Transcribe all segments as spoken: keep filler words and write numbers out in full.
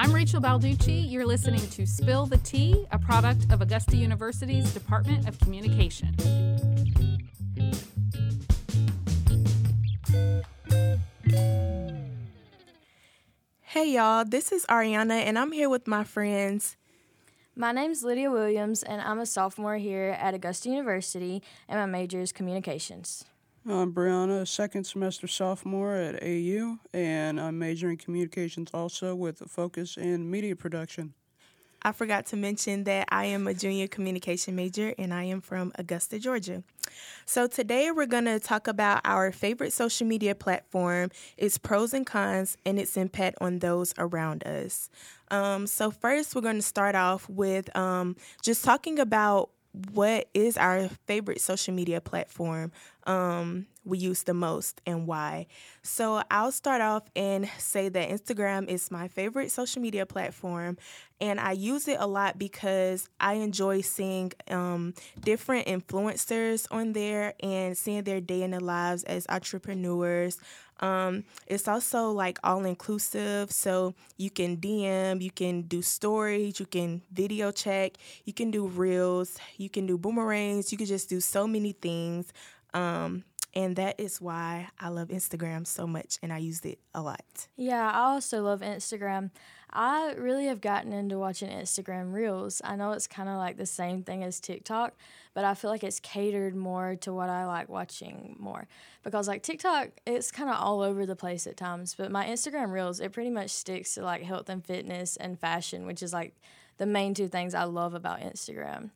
I'm Rachel Balducci. You're listening to Spill the Tea, a product of Augusta University's Department of Communication. Hey y'all, this is Ariana and I'm here with my friends. My name's Lydia Williams and I'm a sophomore here at Augusta University and my major is communications. I'm Brianna, a second semester sophomore at A U, and I'm majoring in communications also with a focus in media production. I forgot to mention that I am a junior communication major and I am from Augusta, Georgia. So today we're going to talk about our favorite social media platform, its pros and cons, and its impact on those around us. Um, so first we're going to start off with um, just talking about what is our favorite social media platform um, we use the most and why. So I'll start off and say that Instagram is my favorite social media platform, and I use it a lot because I enjoy seeing um, different influencers on there and seeing their day in their lives as entrepreneurs. Um, it's also like all inclusive, so you can D M, you can do stories, you can video check, you can do reels, you can do boomerangs, you can just do so many things. Um, and that is why I love Instagram so much and I used it a lot. Yeah, I also love Instagram. I really have gotten into watching Instagram Reels. I know it's kind of like the same thing as TikTok, but I feel like it's catered more to what I like watching more. Because like TikTok, it's kind of all over the place at times, but my Instagram Reels, it pretty much sticks to like health and fitness and fashion, which is like the main two things I love about Instagram.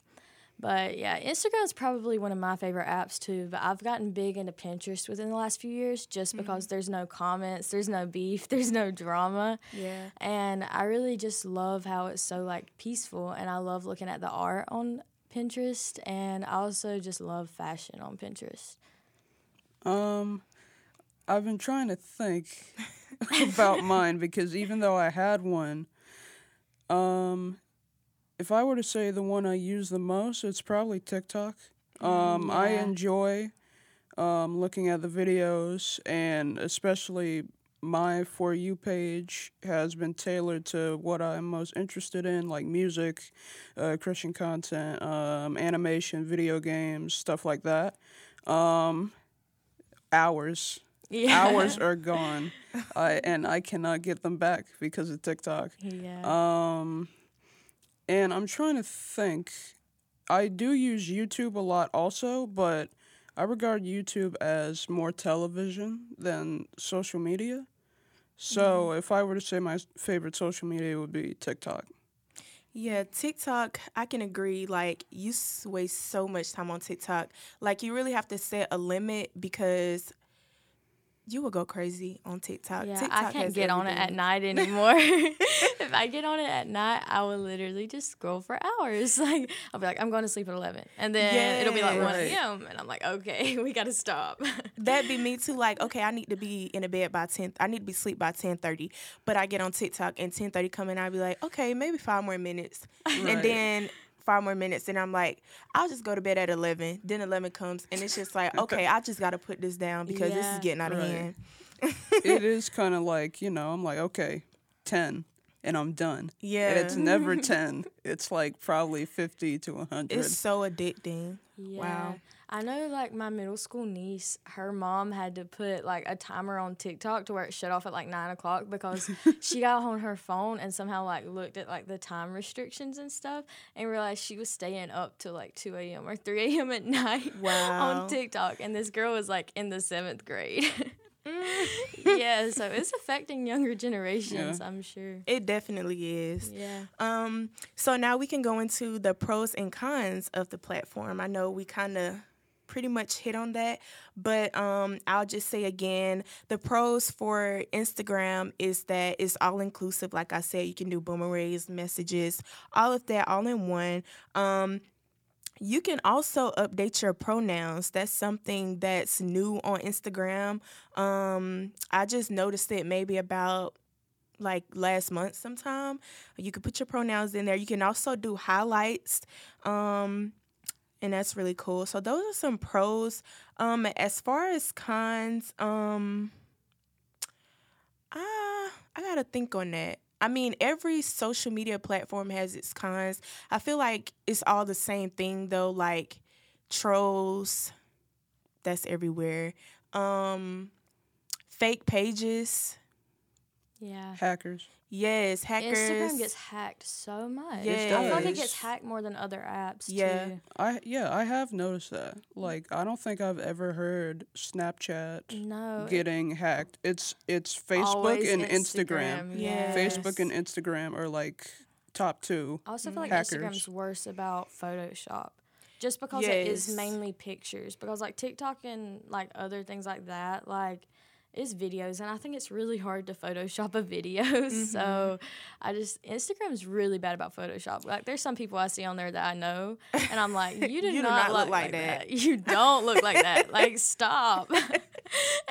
But yeah, Instagram is probably one of my favorite apps too, but I've gotten big into Pinterest within the last few years just because mm-hmm. there's no comments, there's no beef, there's no drama. Yeah. And I really just love how it's so like peaceful, and I love looking at the art on Pinterest, and I also just love fashion on Pinterest. Um, I've been trying to think about mine because even though I had one, um... if I were to say the one I use the most, it's probably TikTok. Um, yeah. I enjoy um, looking at the videos, and especially my For You page has been tailored to what I'm most interested in, like music, uh, Christian content, um, animation, video games, stuff like that. Um, hours. Yeah. Hours are gone, I, and I cannot get them back because of TikTok. Yeah. Um, And I'm trying to think. I do use YouTube a lot also, but I regard YouTube as more television than social media. So mm-hmm. if I were to say my favorite social media, it would be TikTok. Yeah, TikTok, I can agree. Like, you waste so much time on TikTok. Like, you really have to set a limit because you will go crazy on TikTok. Yeah, TikTok I can't get everything. on it at night anymore. If I get on it at night, I will literally just scroll for hours. Like, I'll be like, I'm going to sleep at eleven. And then yeah, it'll be like one a.m. And I'm like, okay, we got to stop. That'd be me too. Like, okay, I need to be in the bed by ten. I need to be asleep by ten thirty. But I get on TikTok and ten thirty come in, I'll be like, okay, maybe five more minutes. Right. And then five more minutes, and I'm like, I'll just go to bed at eleven. Then eleven comes, and it's just like, okay, I just got to put this down because yeah. this is getting out of right. hand. It is kind of like, you know, I'm like, okay, ten, and I'm done. Yeah. And it's never ten. It's like probably fifty to one hundred. It's so addicting. Yeah. Wow. I know, like, my middle school niece, her mom had to put, like, a timer on TikTok to where it shut off at, like, nine o'clock because she got on her phone and somehow, like, looked at, like, the time restrictions and stuff and realized she was staying up till, like, two a.m. or three a.m. at night wow. on TikTok. And this girl was, like, in the seventh grade. Yeah, so it's affecting younger generations, yeah. I'm sure. It definitely is. Yeah. Um. So now we can go into the pros and cons of the platform. I know we kind of pretty much hit on that, but um, I'll just say again, the pros for Instagram is that it's all-inclusive. Like I said, you can do boomerangs, messages, all of that all in one. Um, You can also update your pronouns. That's something that's new on Instagram. Um, I just noticed it maybe about like last month sometime. You can put your pronouns in there. You can also do highlights, um, and that's really cool. So those are some pros. Um, as far as cons, um, I, I gotta think on that. I mean, every social media platform has its cons. I feel like it's all the same thing, though, like trolls, that's everywhere. Um, fake pages. Yeah. Hackers. Yes, hackers. Instagram gets hacked so much. Yes. I feel like it gets hacked more than other apps, yeah. too. I, yeah, I have noticed that. Like, I don't think I've ever heard Snapchat no, getting it, hacked. It's it's Facebook and Instagram. Instagram. Yes. Facebook and Instagram are, like, top two I also feel like hackers. Instagram's worse about Photoshop. Just because yes. it is mainly pictures. Because, like, TikTok and, like, other things like that, like... is videos, and I think it's really hard to Photoshop a video. Mm-hmm. So I just, Instagram's really bad about Photoshop. Like, there's some people I see on there that I know, and I'm like, you do, you not, do not look, look like, like that. that. You don't look like that. Like, stop.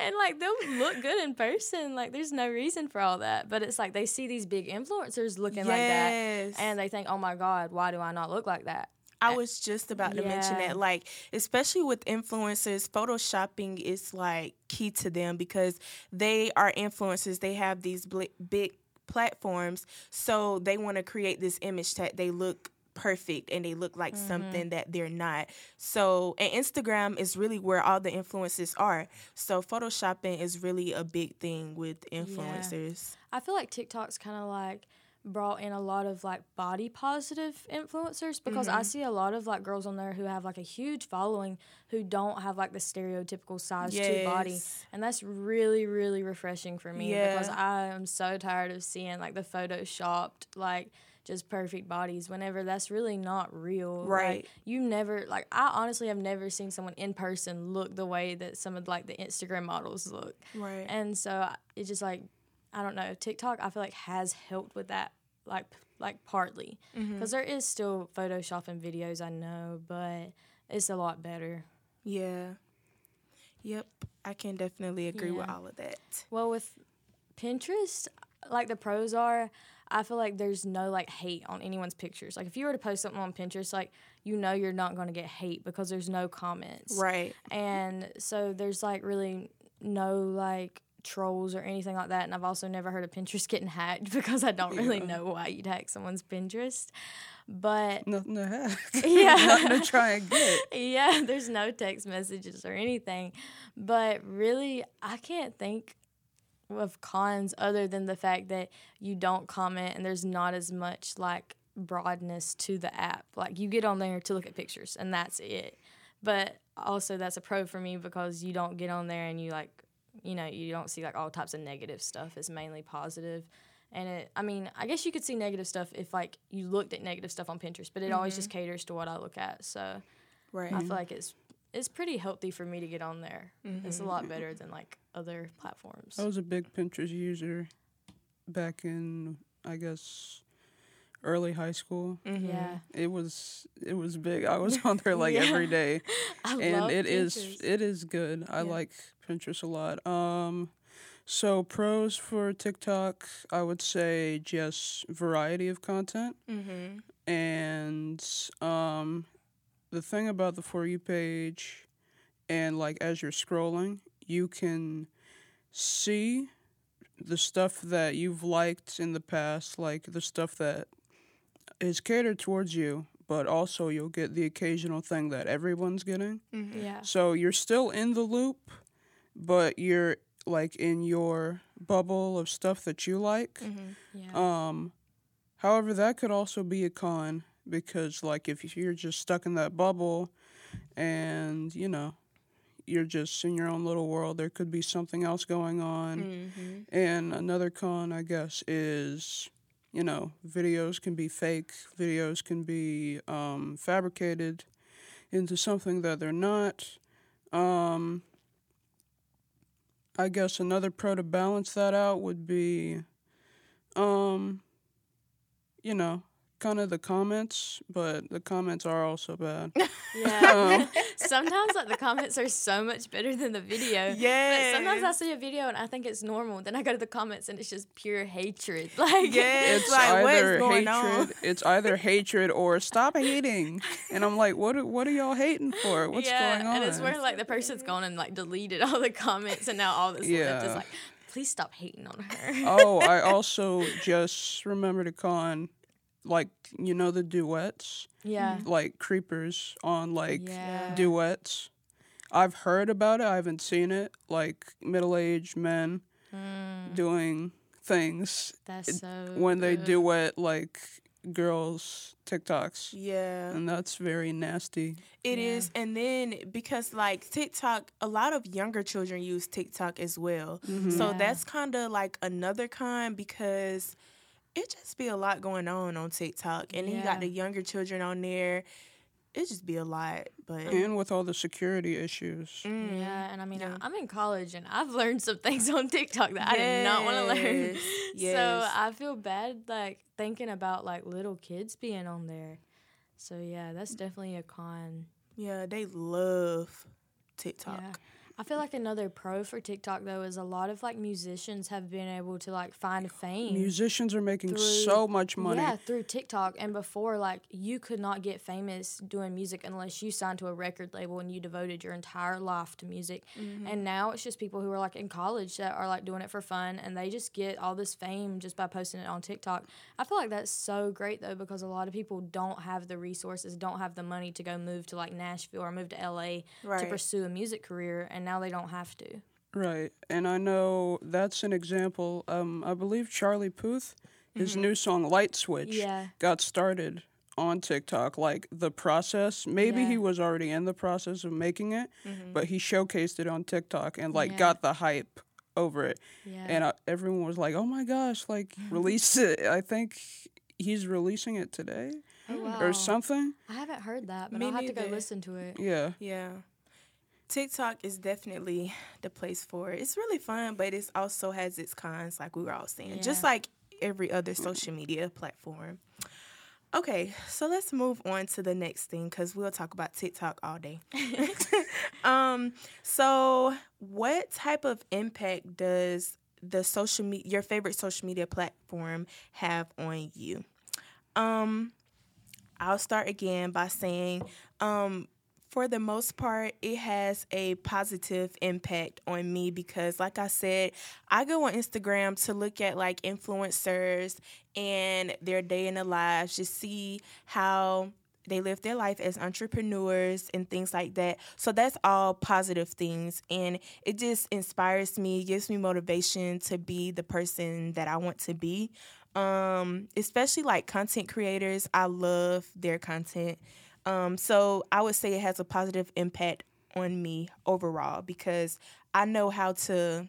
And, like, they'll look good in person. Like, there's no reason for all that. But it's like they see these big influencers looking yes. like that, and they think, oh, my God, why do I not look like that? I was just about to yeah. mention that, like, especially with influencers, Photoshopping is, like, key to them because they are influencers. They have these bl- big platforms, so they want to create this image that they look perfect and they look like mm-hmm. something that they're not. So, and Instagram is really where all the influencers are. So Photoshopping is really a big thing with influencers. Yeah. I feel like TikTok's kind of, like, brought in a lot of, like, body positive influencers because mm-hmm. I see a lot of, like, girls on there who have, like, a huge following who don't have, like, the stereotypical size yes. two body, and that's really, really refreshing for me yeah. because I am so tired of seeing, like, the photoshopped, like, just perfect bodies whenever that's really not real. Right. Like, you never, like, I honestly have never seen someone in person look the way that some of, like, the Instagram models look. Right. And so it's just, like, I don't know, TikTok, I feel like, has helped with that, like, like partly. Because mm-hmm. there is still Photoshop and videos, I know, but it's a lot better. Yeah. Yep, I can definitely agree yeah. with all of that. Well, with Pinterest, like, the pros are, I feel like there's no, like, hate on anyone's pictures. Like, if you were to post something on Pinterest, like, you know you're not going to get hate because there's no comments. Right. And so there's, like, really no, like... trolls or anything like that, and I've also never heard of Pinterest getting hacked because I don't really yeah. know why you'd hack someone's Pinterest. But nothing to hack. Yeah. Nothing to try and get. Yeah, there's no text messages or anything. But really, I can't think of cons other than the fact that you don't comment and there's not as much, like, broadness to the app. Like, you get on there to look at pictures and that's it. But also that's a pro for me because you don't get on there and you, like, you know, you don't see, like, all types of negative stuff. It's mainly positive. And, it, I mean, I guess you could see negative stuff if, like, you looked at negative stuff on Pinterest, but it mm-hmm. always just caters to what I look at. So right. I feel like it's it's pretty healthy for me to get on there. Mm-hmm. It's a lot better than, like, other platforms. I was a big Pinterest user back in, I guess, early high school. Mm-hmm. Yeah. It was it was big. I was on there, like, yeah. every day. I and love it Pinterest. is it is good. I yeah. like Pinterest a lot. Um, so pros for TikTok, I would say just variety of content. Mm-hmm. And um, the thing about the For You page and, like, as you're scrolling, you can see the stuff that you've liked in the past, like the stuff that is catered towards you, but also you'll get the occasional thing that everyone's getting. Mm-hmm. Yeah. So you're still in the loop, but you're, like, in your bubble of stuff that you like. Mm-hmm. Yeah. Um, however, that could also be a con because, like, if you're just stuck in that bubble and, you know, you're just in your own little world, there could be something else going on. Mm-hmm. And another con, I guess, is, you know, videos can be fake. Videos can be um, fabricated into something that they're not. Um... I guess another pro to balance that out would be, um, you know, kind of the comments, but the comments are also bad. Yeah. um, sometimes, like, the comments are so much better than the video. Yeah. But sometimes I see a video and I think it's normal. Then I go to the comments and it's just pure hatred. Like, yeah, it's like, either what's going hatred. On? It's either hatred or stop hating. And I'm like, what? Are, what are y'all hating for? What's yeah, going on? And it's where, like, the person's gone and, like, deleted all the comments, and now all that's yeah. left is like, please stop hating on her. Oh, I also just remembered a con, like, you know, the duets? Yeah. Like, creepers on, like, yeah. duets. I've heard about it. I haven't seen it. Like, middle-aged men mm. doing things. That's so When good. They duet, like, girls' TikToks. Yeah. And that's very nasty. It yeah. is. And then, because, like, TikTok, a lot of younger children use TikTok as well. Mm-hmm. So yeah. that's kind of, like, another kind because it just be a lot going on on TikTok. And yeah. you got the younger children on there. It just be a lot, but and with all the security issues. Mm. Yeah, and I mean, yeah. I'm in college, and I've learned some things on TikTok that yes. I did not want to learn. Yes. So I feel bad, like, thinking about, like, little kids being on there. So, yeah, that's definitely a con. Yeah, they love TikTok. Yeah. I feel like another pro for TikTok, though, is a lot of, like, musicians have been able to, like, find fame. Musicians are making through, so much money. Yeah, through TikTok. And before, like, you could not get famous doing music unless you signed to a record label and you devoted your entire life to music. Mm-hmm. And now it's just people who are, like, in college that are, like, doing it for fun, and they just get all this fame just by posting it on TikTok. I feel like that's so great, though, because a lot of people don't have the resources, don't have the money to go move to, like, Nashville or move to L A right. to pursue a music career, and now they don't have to. Right. And I know that's an example. Um, I believe Charlie Puth, his mm-hmm. new song Light Switch, yeah. got started on TikTok. Like, the process, maybe yeah. he was already in the process of making it, mm-hmm. but he showcased it on TikTok and, like, yeah. got the hype over it. Yeah. And I, everyone was like, oh, my gosh, like, release it. I think he's releasing it today oh, wow. or something. I haven't heard that, but Me I'll have neither. to go listen to it. Yeah. Yeah. TikTok is definitely the place for it. It's really fun, but it also has its cons, like we were all saying, yeah. just like every other social media platform. Okay, so let's move on to the next thing, because we'll talk about TikTok all day. um, so what type of impact does the social me- your favorite social media platform have on you? Um, I'll start again by saying um, for the most part, it has a positive impact on me because, like I said, I go on Instagram to look at, like, influencers and their day in the lives, just see how they live their life as entrepreneurs and things like that. So that's all positive things, and it just inspires me, gives me motivation to be the person that I want to be, um, especially, like, content creators. I love their content. Um, so I would say it has a positive impact on me overall because I know how to,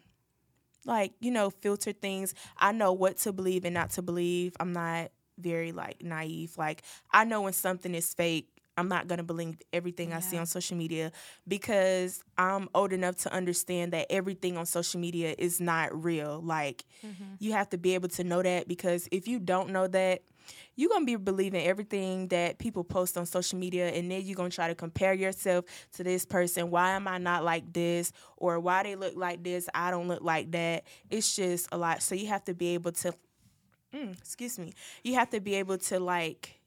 like, you know, filter things. I know what to believe and not to believe. I'm not very, like, naive. Like, I know when something is fake. I'm not going to believe everything yeah. I see on social media because I'm old enough to understand that everything on social media is not real. Like, mm-hmm. you have to be able to know that because if you don't know that, you're going to be believing everything that people post on social media, and then you're going to try to compare yourself to this person. Why am I not like this? Or why they look like this? I don't look like that. It's just a lot. So you have to be able to, mm, excuse me, you have to be able to, like,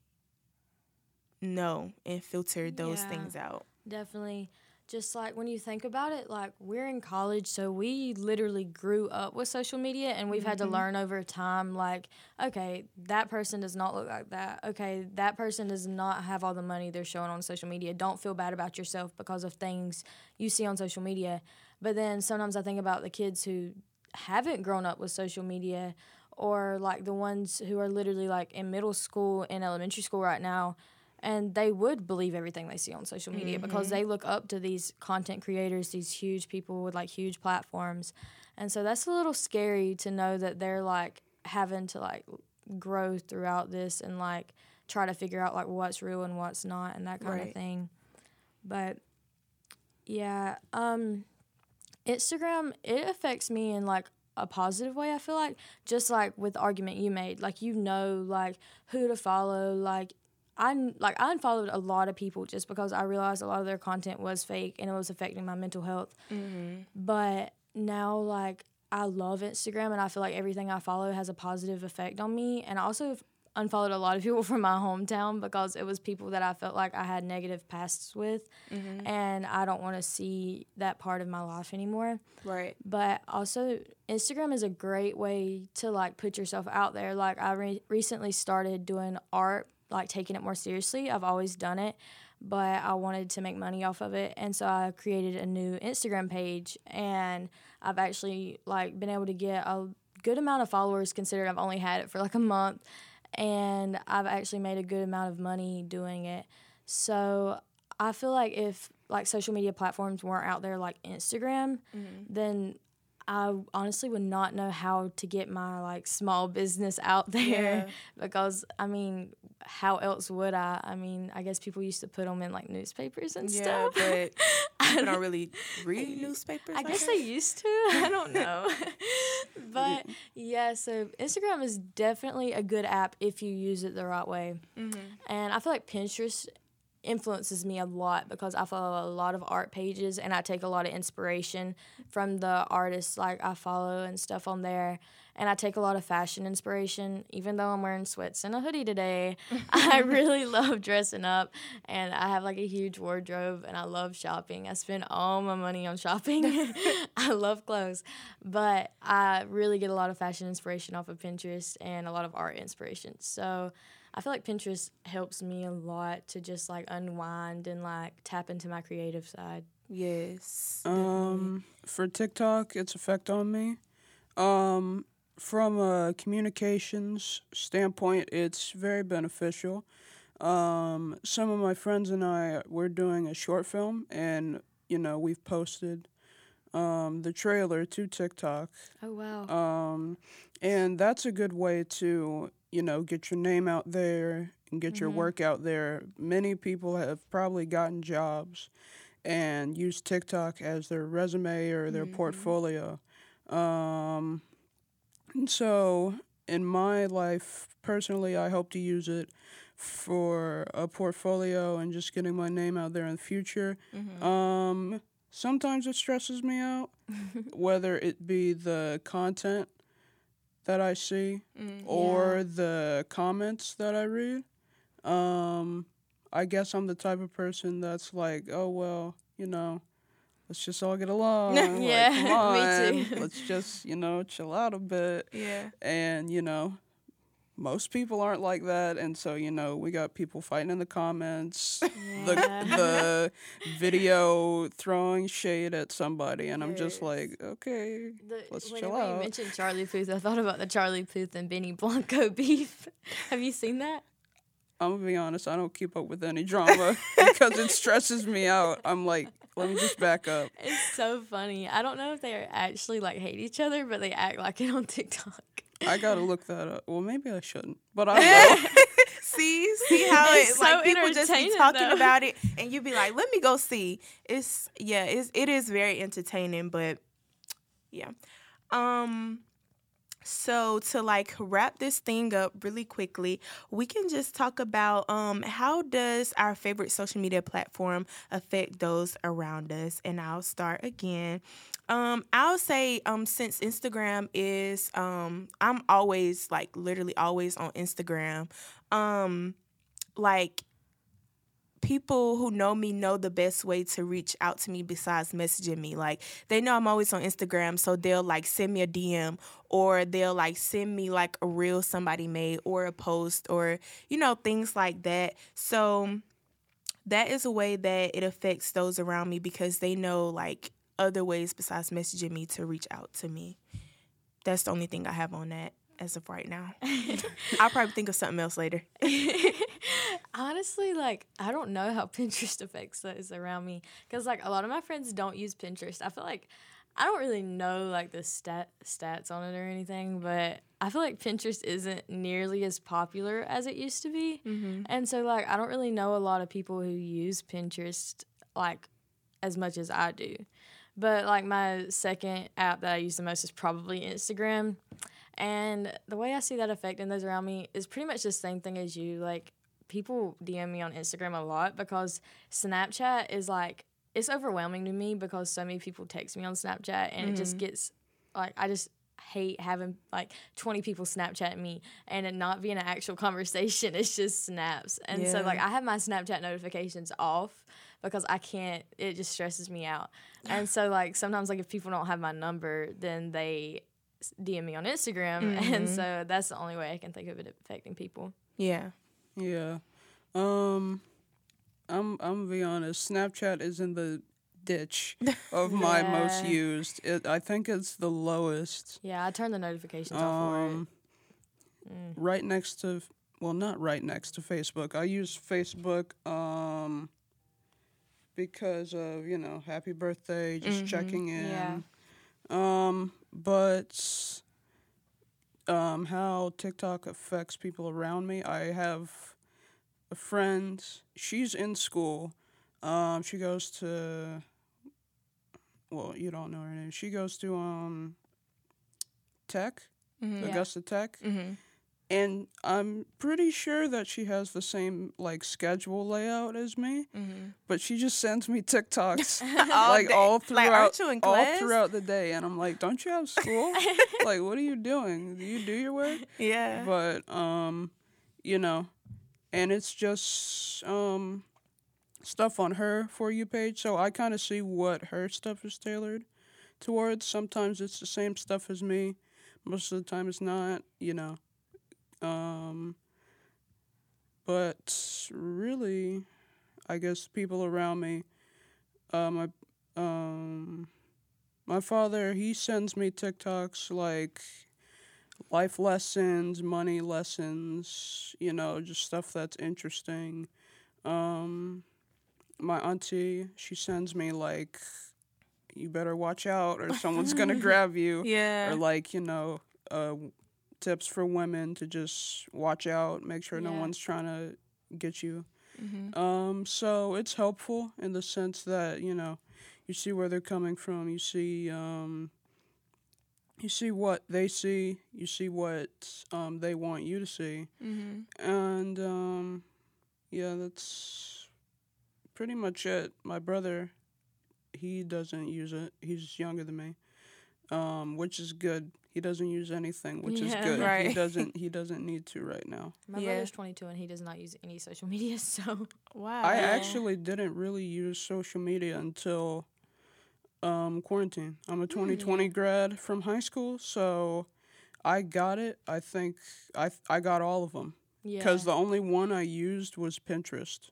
know and filter those yeah, things out. Definitely. Just, like, when you think about it, like, we're in college, so we literally grew up with social media, and we've mm-hmm. had to learn over time, like, okay, that person does not look like that. Okay, that person does not have all the money they're showing on social media. Don't feel bad about yourself because of things you see on social media. But then sometimes I think about the kids who haven't grown up with social media or, like, the ones who are literally, like, in middle school and elementary school right now, and they would believe everything they see on social media mm-hmm. because they look up to these content creators, these huge people with, like, huge platforms. And so that's a little scary to know that they're, like, having to, like, grow throughout this and, like, try to figure out, like, what's real and what's not and that kind right. of thing. But, yeah, um, Instagram, it affects me in, like, a positive way, I feel like. Just, like, with the argument you made, like, you know, like, who to follow, like, I, like, I unfollowed a lot of people just because I realized a lot of their content was fake and it was affecting my mental health. Mm-hmm. But now, like, I love Instagram, and I feel like everything I follow has a positive effect on me. And I also unfollowed a lot of people from my hometown because it was people that I felt like I had negative pasts with, mm-hmm. and I don't want to see that part of my life anymore. Right. But also, Instagram is a great way to, like, put yourself out there. Like, I re- recently started doing art, like, taking it more seriously. I've always done it, but I wanted to make money off of it, and so I created a new Instagram page, and I've actually, like, been able to get a good amount of followers, considering I've only had it for, like, a month, and I've actually made a good amount of money doing it. So I feel like if, like, social media platforms weren't out there like Instagram, mm-hmm. then I honestly would not know how to get my, like, small business out there, yeah. because, I mean, how else would I? I mean, I guess people used to put them in, like, newspapers and yeah, stuff. Yeah, but people don't really read newspapers. I, I guess, guess they used to. I don't know. But, yeah, so Instagram is definitely a good app if you use it the right way. Mm-hmm. And I feel like Pinterest influences me a lot because I follow a lot of art pages and I take a lot of inspiration from the artists, like, I follow and stuff on there. And I take a lot of fashion inspiration. Even though I'm wearing sweats and a hoodie today, I really love dressing up. And I have, like, a huge wardrobe, and I love shopping. I spend all my money on shopping. I love clothes. But I really get a lot of fashion inspiration off of Pinterest and a lot of art inspiration. So I feel like Pinterest helps me a lot to just, like, unwind and, like, tap into my creative side. Yes. Um, for TikTok, its effect on me. Um... From a communications standpoint, it's very beneficial. Um, some of my friends and I, we're doing a short film, and, you know, we've posted um, the trailer to TikTok. Oh, wow. Um, and that's a good way to, you know, get your name out there and get mm-hmm. your work out there. Many people have probably gotten jobs and used TikTok as their resume or their mm-hmm. portfolio. Um And so, in my life, personally, I hope to use it for a portfolio and just getting my name out there in the future. Mm-hmm. Um, sometimes it stresses me out, whether it be the content that I see mm, or yeah. the comments that I read. Um, I guess I'm the type of person that's like, oh, well, you know, let's just all get along. Yeah, like, come on. Me too. Let's just, you know, chill out a bit. Yeah. And, you know, most people aren't like that. And so, you know, we got people fighting in the comments, yeah. the, the video throwing shade at somebody. And I'm just like, okay, the, let's chill out. You mentioned Charlie Puth. I thought about the Charlie Puth and Benny Blanco beef. Have you seen that? I'm going to be honest, I don't keep up with any drama because it stresses me out. I'm like, let me just back up. It's so funny. I don't know if they actually, like, hate each other, but they act like it on TikTok. I got to look that up. Well, maybe I shouldn't, but I will. see, see how it's, it's so like people just be talking though. About it, and you be like, let me go see. It's, yeah, it's, it is very entertaining, but, yeah. Um... So to, like, wrap this thing up really quickly, we can just talk about um, how does our favorite social media platform affect those around us? And I'll start again. Um, I'll say um, since Instagram is, um, I'm always, like, literally always on Instagram, um, like, people who know me know the best way to reach out to me besides messaging me. Like, they know I'm always on Instagram, so they'll, like, send me a D M, or they'll, like, send me, like, a reel somebody made or a post, or, you know, things like that. So that is a way that it affects those around me because they know, like, other ways besides messaging me to reach out to me. That's the only thing I have on that as of right now. I'll probably think of something else later. Honestly, like, I don't know how Pinterest affects those around me because, like, a lot of my friends don't use Pinterest. I feel like I don't really know, like, the stat stats on it or anything, but I feel like Pinterest isn't nearly as popular as it used to be. Mm-hmm. And so, like, I don't really know a lot of people who use Pinterest, like, as much as I do. But, like, my second app that I use the most is probably Instagram. And the way I see that affecting those around me is pretty much the same thing as you. Like, people D M me on Instagram a lot because Snapchat is, like, it's overwhelming to me because so many people text me on Snapchat and mm-hmm. it just gets, like, I just hate having like twenty people Snapchat me and it not being an actual conversation. It's just snaps. And yeah. so like I have my Snapchat notifications off because I can't, it just stresses me out. And so like sometimes like if people don't have my number, then they D M me on Instagram. Mm-hmm. And so that's the only way I can think of it affecting people. Yeah. Yeah. Um, I'm, I'm gonna be honest. Snapchat is in the ditch of yeah. my most used. It, I think it's the lowest. Yeah, I turned the notifications um, off for it. Mm. Right next to, well, not right next to Facebook. I use Facebook um, because of, you know, happy birthday, just mm-hmm. checking in. Yeah. Um, but um, how TikTok affects people around me, I have a friend. She's in school. Um, she goes to... Well, you don't know her name. She goes to um, Tech, mm-hmm, Augusta yeah. Tech, mm-hmm. and I'm pretty sure that she has the same like schedule layout as me. Mm-hmm. But she just sends me TikToks all like day. all throughout like, all throughout the day, and I'm like, "Don't you have school? Like, what are you doing? Do you do your work?" Yeah. But um, you know, and it's just um. stuff on her For You page, so I kind of see what her stuff is tailored towards. Sometimes it's the same stuff as me, most of the time it's not, you know. Um, but really, I guess people around me, uh, my, um, my father, he sends me TikToks like life lessons, money lessons, you know, just stuff that's interesting. Um... My auntie, she sends me, like, you better watch out or someone's going to grab you. Yeah. Or, like, you know, uh, tips for women to just watch out, make sure yeah. no one's trying to get you. Mm-hmm. Um, so it's helpful in the sense that, you know, you see where they're coming from. You see um, you see what they see. You see what um, they want you to see. Mm-hmm. And, um, yeah, that's... pretty much it. My brother, he doesn't use it. He's younger than me, um, which is good. He doesn't use anything, which yeah, is good. Right. He doesn't. He doesn't need to right now. My yeah. brother's twenty-two and he does not use any social media. So wow. I yeah. actually didn't really use social media until um, quarantine. I'm a twenty twenty mm-hmm. grad from high school, so I got it. I think I I got all of them because yeah. the only one I used was Pinterest.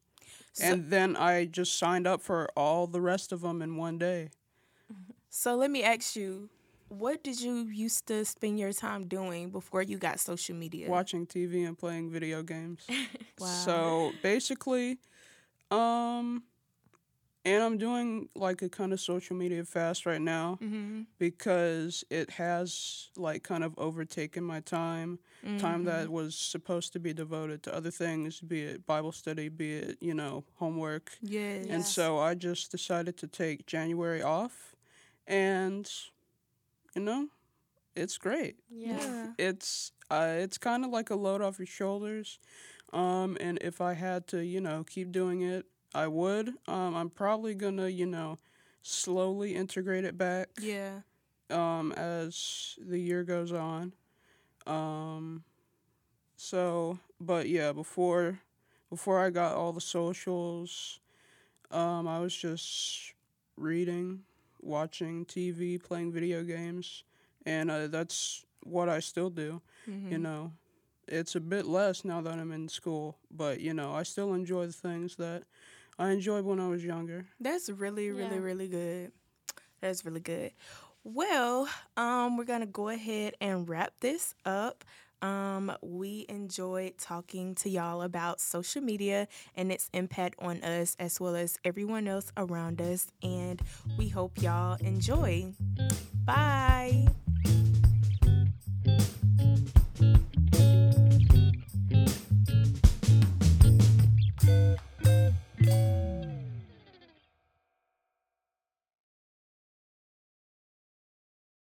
So, and then I just signed up for all the rest of them in one day. So let me ask you, what did you used to spend your time doing before you got social media? Watching T V and playing video games. Wow. So basically, um, and I'm doing like a kind of social media fast right now mm-hmm. because it has like kind of overtaken my time. Mm-hmm. Time that was supposed to be devoted to other things, be it Bible study, be it, you know, homework. Yes. And yes. so I just decided to take January off. And, you know, it's great. Yeah. It's uh, it's kind of like a load off your shoulders. Um, and if I had to, you know, keep doing it, I would. Um, I'm probably going to, you know, slowly integrate it back. Yeah. Um, as the year goes on. Um, so, but yeah, before, before I got all the socials, um, I was just reading, watching T V, playing video games, and, uh, that's what I still do, mm-hmm. you know, it's a bit less now that I'm in school, but, you know, I still enjoy the things that I enjoyed when I was younger. That's really, really, yeah. really good. That's really good. Well, um, we're going to go ahead and wrap this up. Um, we enjoyed talking to y'all about social media and its impact on us as well as everyone else around us. And we hope y'all enjoy. Bye.